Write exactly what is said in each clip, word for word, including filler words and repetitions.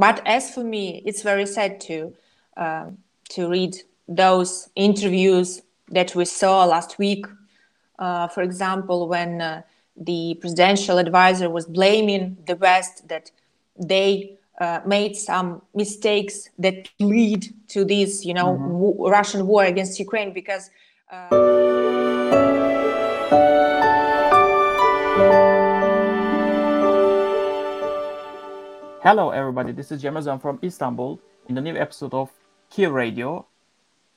But as for me, it's very sad to uh, to read those interviews that we saw last week. Uh, for example, when uh, the presidential advisor was blaming the West that they uh, made some mistakes that lead to this, you know, mm-hmm. w- Russian war against Ukraine, because. Uh... Hello everybody, this is Cemazan from Istanbul in the new episode of Key Radio.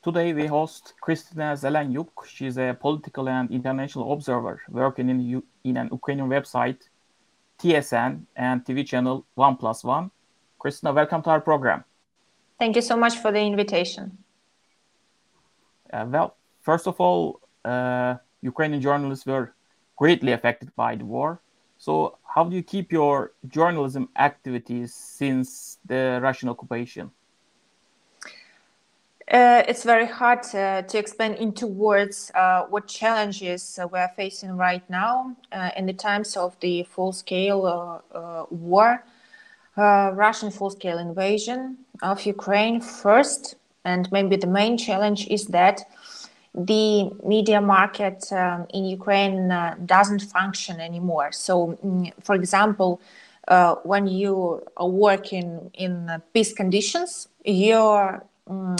Today we host Kristina Zelenyuk. She's a political and international observer working in, U- in an Ukrainian website, T S N, and T V channel one plus one. Kristina, welcome to our program. Thank you so much for the invitation. Uh, well, first of all, uh, Ukrainian journalists were greatly affected by the war. So how do you keep your journalism activities since the Russian occupation? Uh, it's very hard uh, to explain into words uh, what challenges uh, we're facing right now uh, in the times of the full-scale uh, uh, war, uh, Russian full-scale invasion of Ukraine first. And maybe the main challenge is that the media market um, in Ukraine uh, doesn't function anymore. So, for example, uh, when you are working in peace conditions, your um,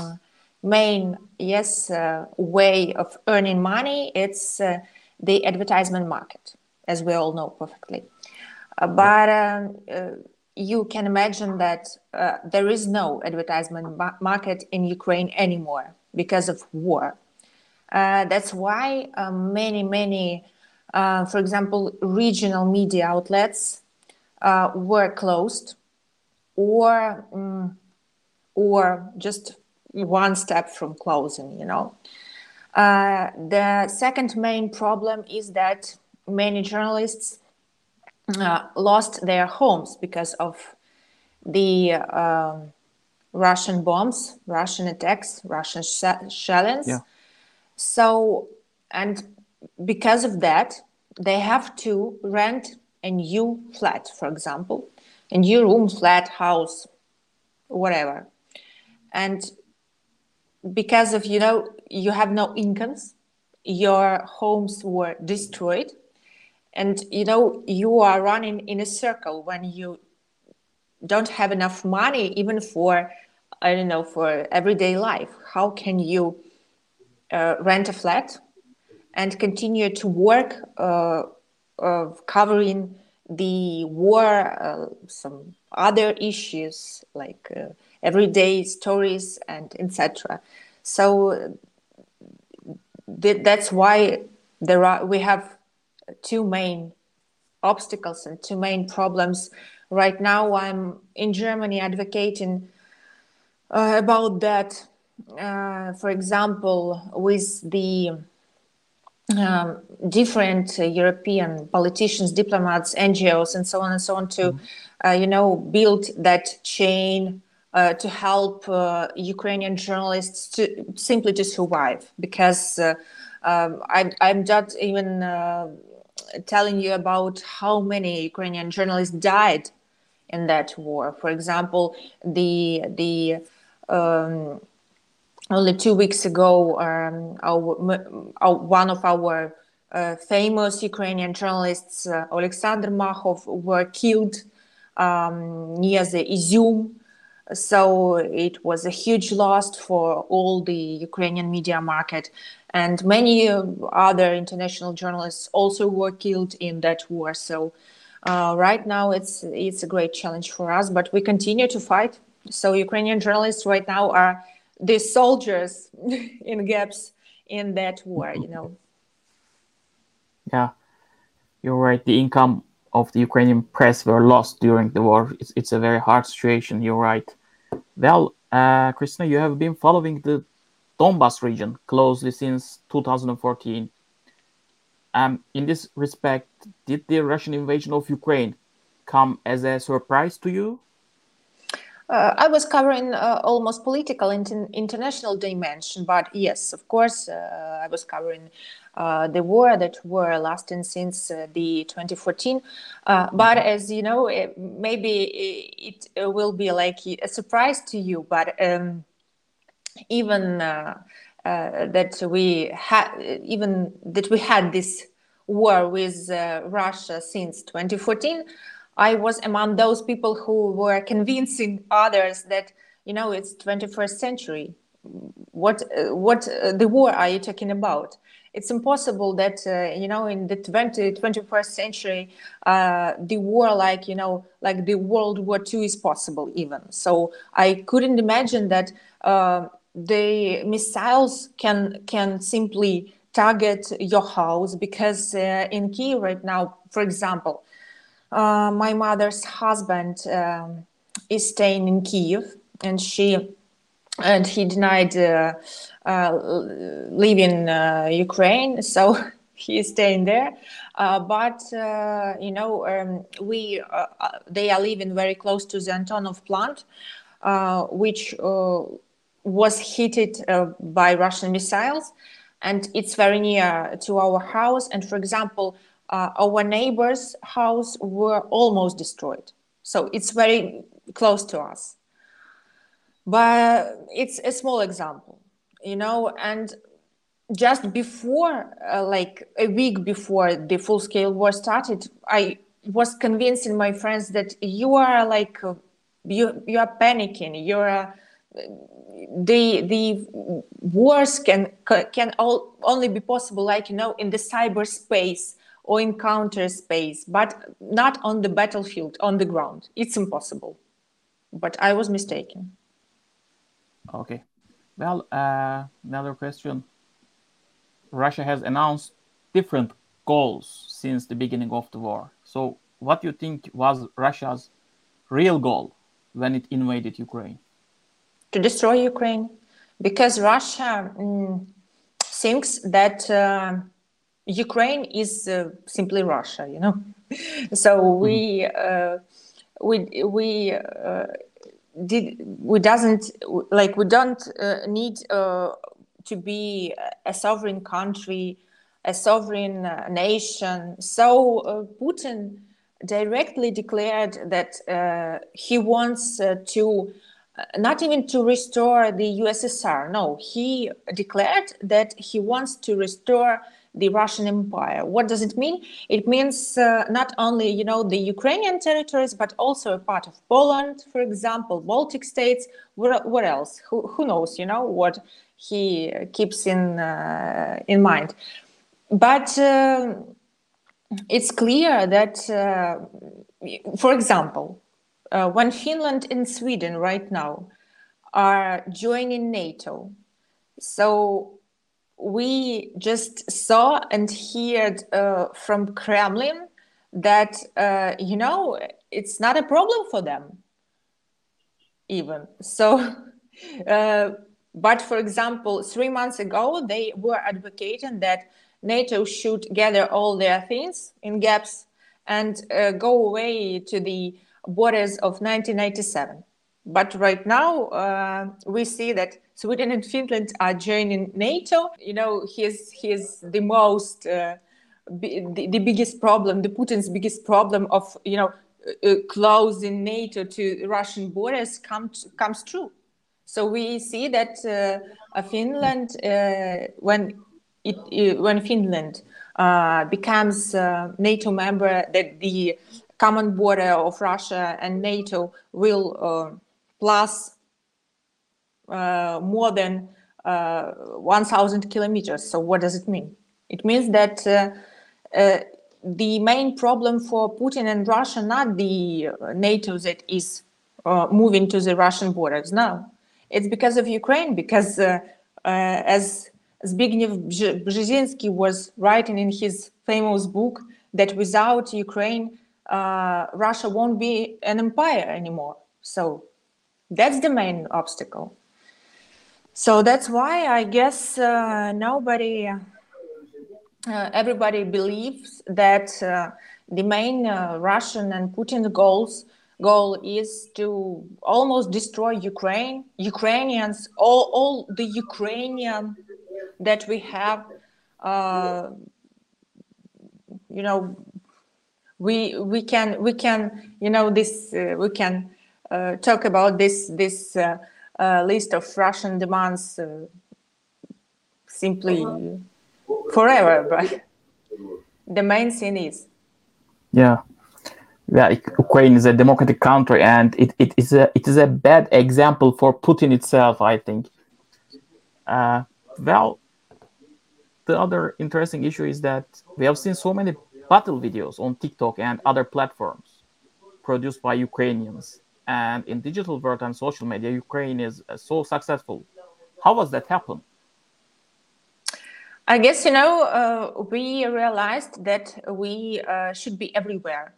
main yes uh, way of earning money, it's uh, the advertisement market, as we all know perfectly. Uh, but uh, uh, you can imagine that uh, there is no advertisement ma- market in Ukraine anymore because of war. Uh, that's why uh, many, many, uh, for example, regional media outlets uh, were closed, or um, or just one step from closing, you know. Uh, the second main problem is that many journalists uh, lost their homes because of the uh, Russian bombs, Russian attacks, Russian sh- shells. Yeah. So, and because of that, they have to rent a new flat, for example, a new room, flat, house, whatever. And because of, you know, you have no incomes, your homes were destroyed. And, you know, you are running in a circle when you don't have enough money, even for, I don't know, for everyday life. How can you Uh, rent a flat and continue to work uh, of covering the war, uh, some other issues like uh, everyday stories and et cetera. So th- that's why there are we have two main obstacles and two main problems right now. I'm in Germany advocating uh, about that. Uh, for example, with the um, different uh, European politicians, diplomats, N G Os, and so on and so on, to uh, you know, build that chain uh, to help uh, Ukrainian journalists to simply to survive. Because uh, um, I, I'm not even uh, telling you about how many Ukrainian journalists died in that war. For example, the the um, Only two weeks ago, um, our, our, one of our uh, famous Ukrainian journalists, uh, Alexander Machov, were killed um, near the Izyum. So it was a huge loss for all the Ukrainian media market. And many other international journalists also were killed in that war. So uh, right now, it's it's a great challenge for us, but we continue to fight. So Ukrainian journalists right now are the soldiers in gaps in that war, you know. Yeah, you're right. The income of the Ukrainian press were lost during the war. It's, it's a very hard situation. You're right. Well, uh, Kristina, you have been following the Donbas region closely since two thousand fourteen. Um, in this respect, did the Russian invasion of Ukraine come as a surprise to you? Uh, I was covering uh, almost political and international dimension, but yes, of course, uh, I was covering uh, the war that were lasting since uh, the twenty fourteen. Uh, but as you know, it, maybe it, it will be like a surprise to you, but um, even uh, uh, that we had, even that we had this war with uh, Russia since twenty fourteen. I was among those people who were convincing others that, you know, it's twenty-first century. What uh, what uh, the war are you talking about? It's impossible that, uh, you know, in the twenty, twenty-first century, uh, the war like, you know, like the World War Two is possible even. So I couldn't imagine that uh, the missiles can can simply target your house, because uh, in Kyiv right now, for example, Uh, my mother's husband um, is staying in Kyiv, and she and he denied uh, uh, leaving uh, Ukraine, so he is staying there. Uh, but uh, you know, um, we uh, they are living very close to the Antonov plant, uh, which uh, was hit uh, by Russian missiles, and it's very near to our house. And for example, Uh, our neighbor's house were almost destroyed, so it's very close to us. But it's a small example, you know. And just before, uh, like a week before the full-scale war started, I was convincing my friends that you are like uh, you you are panicking. You're uh, the the wars can can all only be possible, like you know, in the cyberspace or in counter space, but not on the battlefield, on the ground. It's impossible. But I was mistaken. Okay. Well, uh, another question. Russia has announced different goals since the beginning of the war. So what do you think was Russia's real goal when it invaded Ukraine? To destroy Ukraine. Because Russia mm, thinks that... Uh, Ukraine is uh, simply Russia, you know. So we uh, we we uh, did we doesn't like we don't uh, need uh, to be a sovereign country, a sovereign uh, nation. So uh, Putin directly declared that uh, he wants uh, to uh, not even to restore the U S S R. No, he declared that he wants to restore the Russian Empire. What does it mean? It means uh, not only, you know, the Ukrainian territories, but also a part of Poland, for example, Baltic states. Where, where else? Who, who knows? You know what he keeps in uh, in mind. But uh, it's clear that, uh, for example, uh, when Finland and Sweden right now are joining NATO, so we just saw and heard uh, from Kremlin that, uh, you know, it's not a problem for them even. So, uh, but for example, three months ago, they were advocating that NATO should gather all their things in gaps and uh, go away to the borders of nineteen ninety-seven. But right now, uh, we see that Sweden and Finland are joining NATO. You know, he's he's the most uh, b- the, the biggest problem, the Putin's biggest problem of you know uh, closing NATO to Russian borders comes comes true. So we see that uh, Finland, uh, when it, it when Finland uh, becomes a NATO member, that the common border of Russia and NATO will uh, plus. Uh, more than uh, one thousand kilometers. So what does it mean? It means that uh, uh, the main problem for Putin and Russia, not the NATO that is uh, moving to the Russian borders now. It's because of Ukraine, because uh, uh, as Zbigniew Brzezinski was writing in his famous book, that without Ukraine, uh, Russia won't be an empire anymore. So that's the main obstacle. So that's why I guess uh, nobody, uh, everybody believes that uh, the main uh, Russian and Putin goals goal is to almost destroy Ukraine, Ukrainians, all, all the Ukrainian that we have, uh, you know, we we can we can you know this uh, we can uh, talk about this this uh, uh, list of Russian demands uh, simply forever, but the main thing is yeah. Yeah, Ukraine is a democratic country, and it, it is a it is a bad example for Putin itself, I think. Uh, well, the other interesting issue is that we have seen so many battle videos on TikTok and other platforms produced by Ukrainians, and in digital world and social media, Ukraine is so successful. How was that happen? I guess you know uh, we realized that we uh, should be everywhere.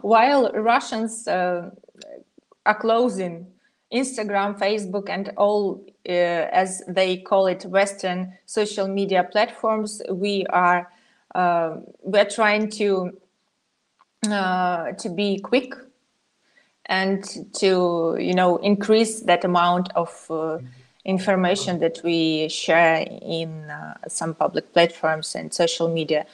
While Russians uh, are closing Instagram, Facebook, and all, uh, as they call it, Western social media platforms, we are uh, we're trying to uh, to be quick and to you know increase that amount of uh, information that we share in uh, some public platforms and social media.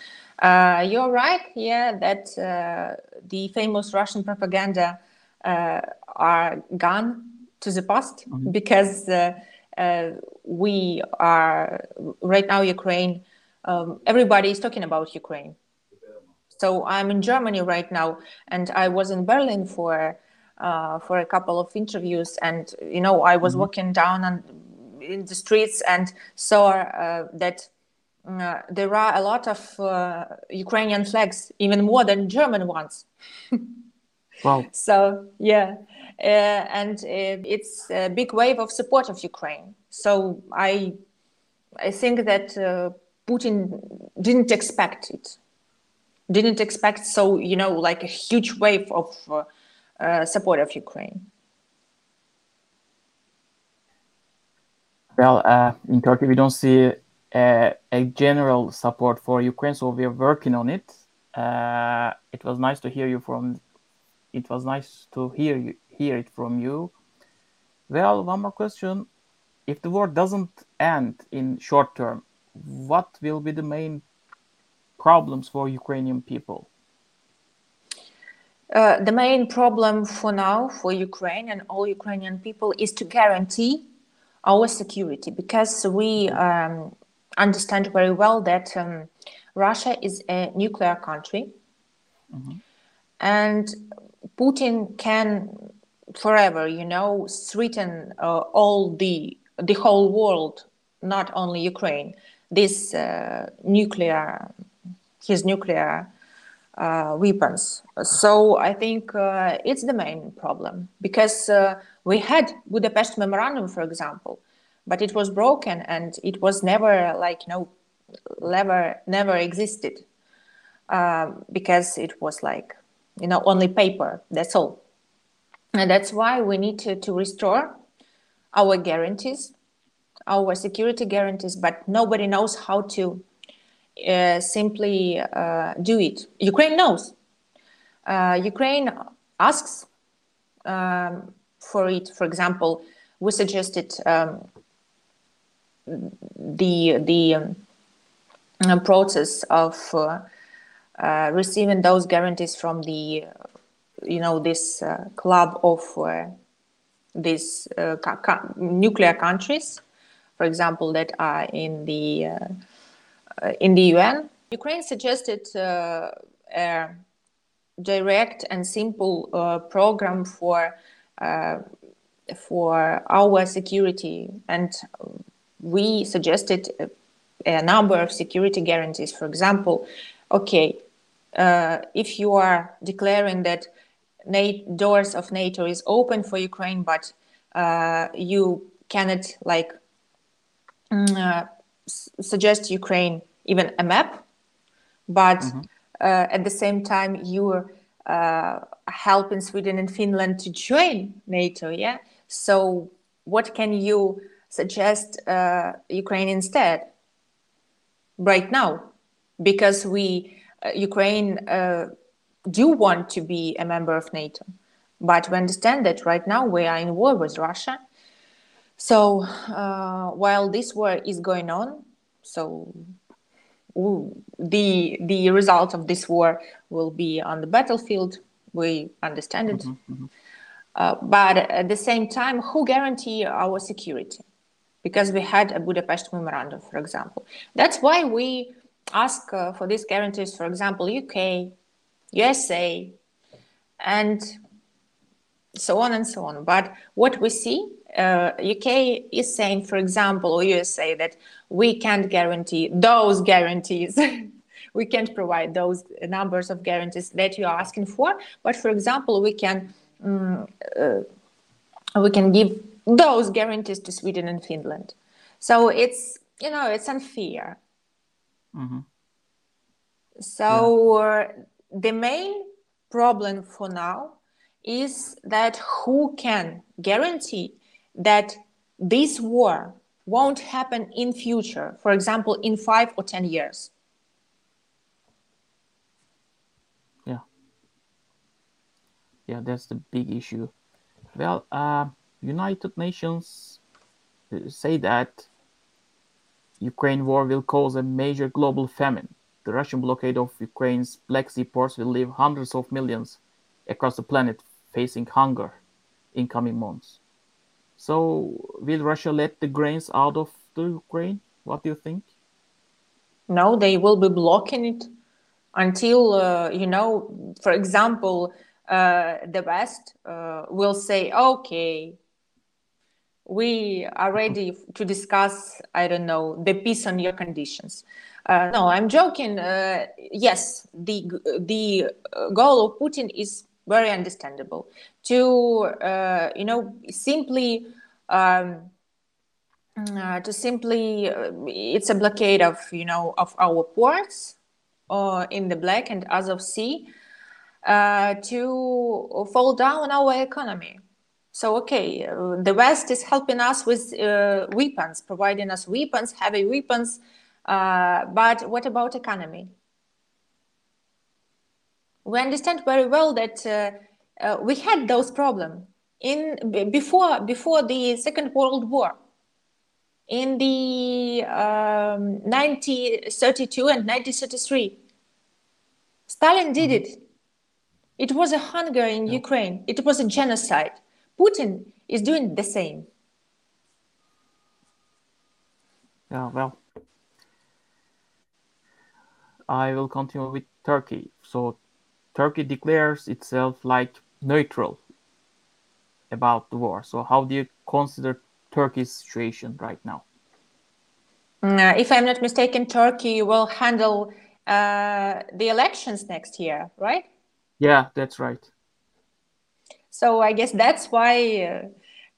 Uh, you're right, yeah, that uh, the famous Russian propaganda uh, are gone to the past mm-hmm. because uh, uh, we are, right now, Ukraine, um, everybody is talking about Ukraine. So I'm in Germany right now, and I was in Berlin for uh, for a couple of interviews, and, you know, I was mm-hmm. walking down on, in the streets and saw uh, that Uh, there are a lot of uh, Ukrainian flags, even more than German ones. Wow! So yeah, uh, and uh, it's a big wave of support of Ukraine. So I, I think that uh, Putin didn't expect it, didn't expect so you know like a huge wave of uh, uh, support of Ukraine. Well, uh, in Turkey we don't see Uh, a general support for Ukraine, so we are working on it. Uh, it was nice to hear you from. It was nice to hear you, hear it from you. Well, one more question: if the war doesn't end in short term, what will be the main problems for Ukrainian people? Uh, the main problem for now for Ukraine and all Ukrainian people is to guarantee our security, because we. Um, understand very well that um, Russia is a nuclear country mm-hmm. and Putin can forever, you know, threaten uh, all the, the whole world, not only Ukraine, this uh, nuclear, his nuclear uh, weapons. So I think uh, it's the main problem, because uh, we had Budapest Memorandum, for example, but it was broken, and it was never like you know, never never existed, um, because it was like you know only paper. That's all, and that's why we need to, to restore our guarantees, our security guarantees. But nobody knows how to uh, simply uh, do it. Ukraine knows. Uh, Ukraine asks um, for it. For example, we suggested. Um, the the um, process of uh, uh, receiving those guarantees from the uh, you know this uh, club of uh, these uh, ca- ca- nuclear countries, for example, that are in the uh, uh, in the U N. Ukraine suggested uh, a direct and simple uh, program for uh, for our security, and we suggested a, a number of security guarantees. For example, okay, uh, if you are declaring that NATO, doors of NATO is open for Ukraine, but uh, you cannot like uh, s- suggest Ukraine even a map, but mm-hmm. uh, at the same time you're uh, helping Sweden and Finland to join NATO, yeah? So what can you suggest uh, Ukraine instead right now, because we uh, Ukraine uh, do want to be a member of NATO. But we understand that right now we are in war with Russia. So uh, while this war is going on, so ooh, the the result of this war will be on the battlefield. We understand it. Mm-hmm, mm-hmm. Uh, but at the same time, who guarantee our security? Because we had a Budapest Memorandum, for example. That's why we ask uh, for these guarantees, for example, U K, U S A, and so on and so on. But what we see, uh, U K is saying, for example, or U S A, that we can't guarantee those guarantees. We can't provide those numbers of guarantees that you are asking for. But, for example, we can um, uh, we can give those guarantees to Sweden and Finland. So it's, you know, it's unfair. Mm-hmm. So yeah. uh, the main problem for now is that who can guarantee that this war won't happen in future, for example, in five or ten years? Yeah. Yeah, that's the big issue. Well, uh, United Nations say that Ukraine war will cause a major global famine. The Russian blockade of Ukraine's Black Sea ports will leave hundreds of millions across the planet facing hunger in coming months. So will Russia let the grains out of the Ukraine? What do you think? No, they will be blocking it until, uh, you know, for example, uh, the West uh, will say, okay, we are ready to discuss, I don't know, the peace on your conditions. Uh, no, I'm joking. Uh, yes, the the goal of Putin is very understandable. To uh, you know, simply um, uh, to simply, uh, it's a blockade of you know of our ports uh, in the Black and Azov Sea uh, to fall down our economy. So, okay, uh, the West is helping us with uh, weapons, providing us weapons, heavy weapons. Uh, but what about economy? We understand very well that uh, uh, we had those problems in before before the Second World War, in the um, nineteen thirty-two and nineteen thirty-three. Stalin did it. It was a hunger in yeah. Ukraine. It was a genocide. Putin is doing the same. Yeah, well, I will continue with Turkey. So Turkey declares itself like neutral about the war. So how do you consider Turkey's situation right now? Uh, if I'm not mistaken, Turkey will handle uh, the elections next year, right? Yeah, that's right. So I guess that's why uh,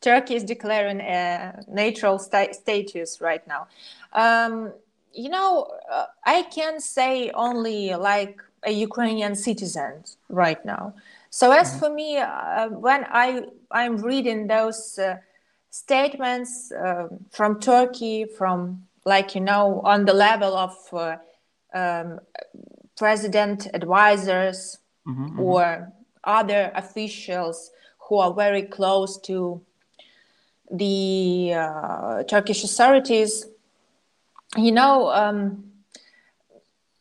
Turkey is declaring a neutral st- status right now. Um, you know, uh, I can say only like a Ukrainian citizen right now. So as mm-hmm. for me, uh, when I, I'm reading those uh, statements uh, from Turkey, from like, you know, on the level of uh, um, president advisors mm-hmm, or mm-hmm. other officials who are very close to the uh, Turkish authorities, you know, um,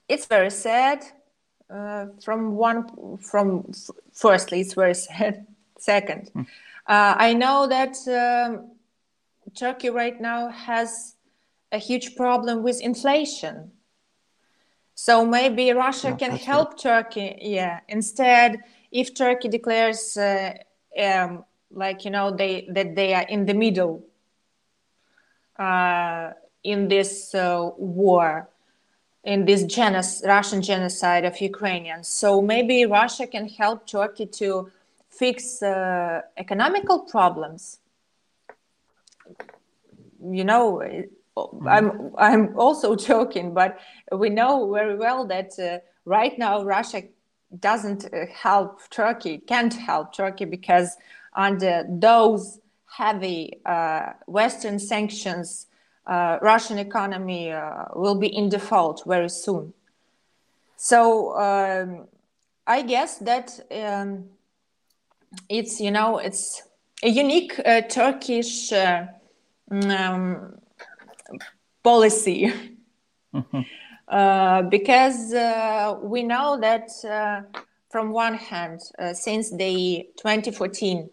it's very sad. Uh, from one, from f- firstly, it's very sad. Second, uh, I know that um, Turkey right now has a huge problem with inflation. So maybe Russia yeah, can help right. Turkey. Yeah. Instead, if Turkey declares, uh, um, like you know, they that they are in the middle uh, in this uh, war, in this genos- Russian genocide of Ukrainians, so maybe Russia can help Turkey to fix uh, economical problems. You know, I'm I'm also joking, but we know very well that uh, right now Russia doesn't help Turkey, can't help Turkey, because under those heavy uh, Western sanctions, uh, Russian economy uh, will be in default very soon. So um, I guess that um, it's, you know, it's a unique uh, Turkish uh, um, policy mm-hmm. uh, because uh, we know that uh, from one hand, uh, since the twenty fourteen,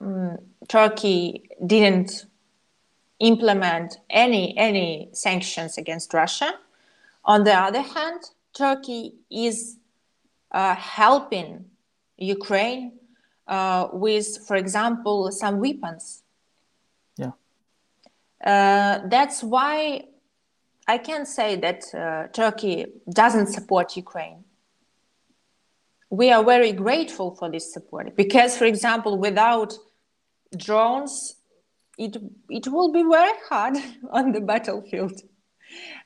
um, Turkey didn't implement any any sanctions against Russia. On the other hand, Turkey is uh, helping Ukraine uh, with, for example, some weapons. Yeah. Uh, that's why I can't say that uh, Turkey doesn't support Ukraine. We are very grateful for this support because, for example, without drones, it it will be very hard on the battlefield.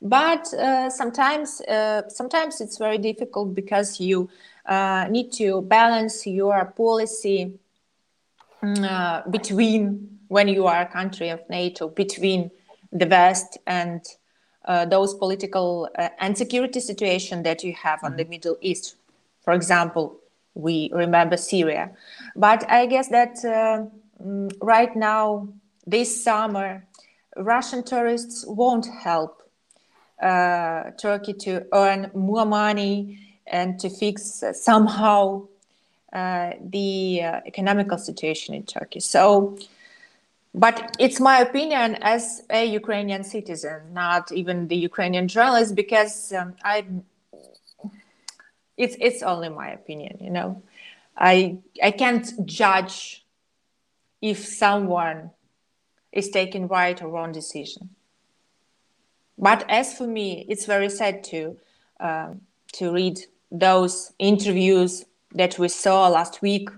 But uh, sometimes uh, sometimes it's very difficult because you uh, need to balance your policy uh, between, when you are a country of NATO, between the West and uh, those political uh, and security situation that you have on the Middle East. For example, we remember Syria. But I guess that uh, right now, this summer, Russian tourists won't help uh, Turkey to earn more money and to fix uh, somehow uh, the uh, economical situation in Turkey. So, but it's my opinion as a Ukrainian citizen, not even the Ukrainian journalist, because um, I, it's it's only my opinion, you know. I I can't judge if someone is taking right or wrong decision. But as for me, it's very sad to uh, to read those interviews that we saw last week.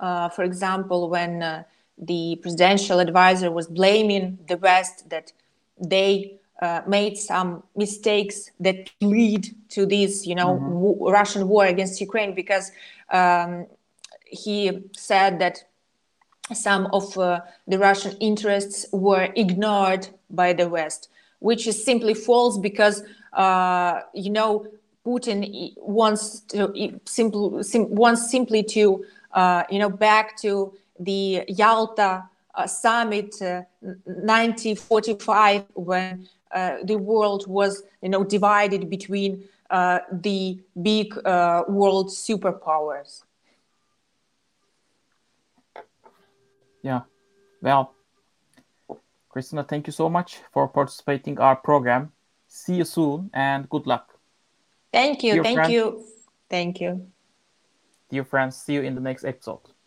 Uh, for example, when uh, the presidential advisor was blaming the West that they uh, made some mistakes that lead to this, you know, mm-hmm. w- Russian war against Ukraine, because um, he said that some of uh, the Russian interests were ignored by the West, which is simply false because, uh, you know, Putin wants to simple, sim, wants simply to, uh, you know, back to the Yalta uh, summit uh, nineteen forty-five, when uh, the world was, you know, divided between uh, the big uh, world superpowers. Yeah, well, Kristina, thank you so much for participating in our program. See you soon and good luck. Thank you, dear thank friends, you, thank you. Dear friends, see you in the next episode.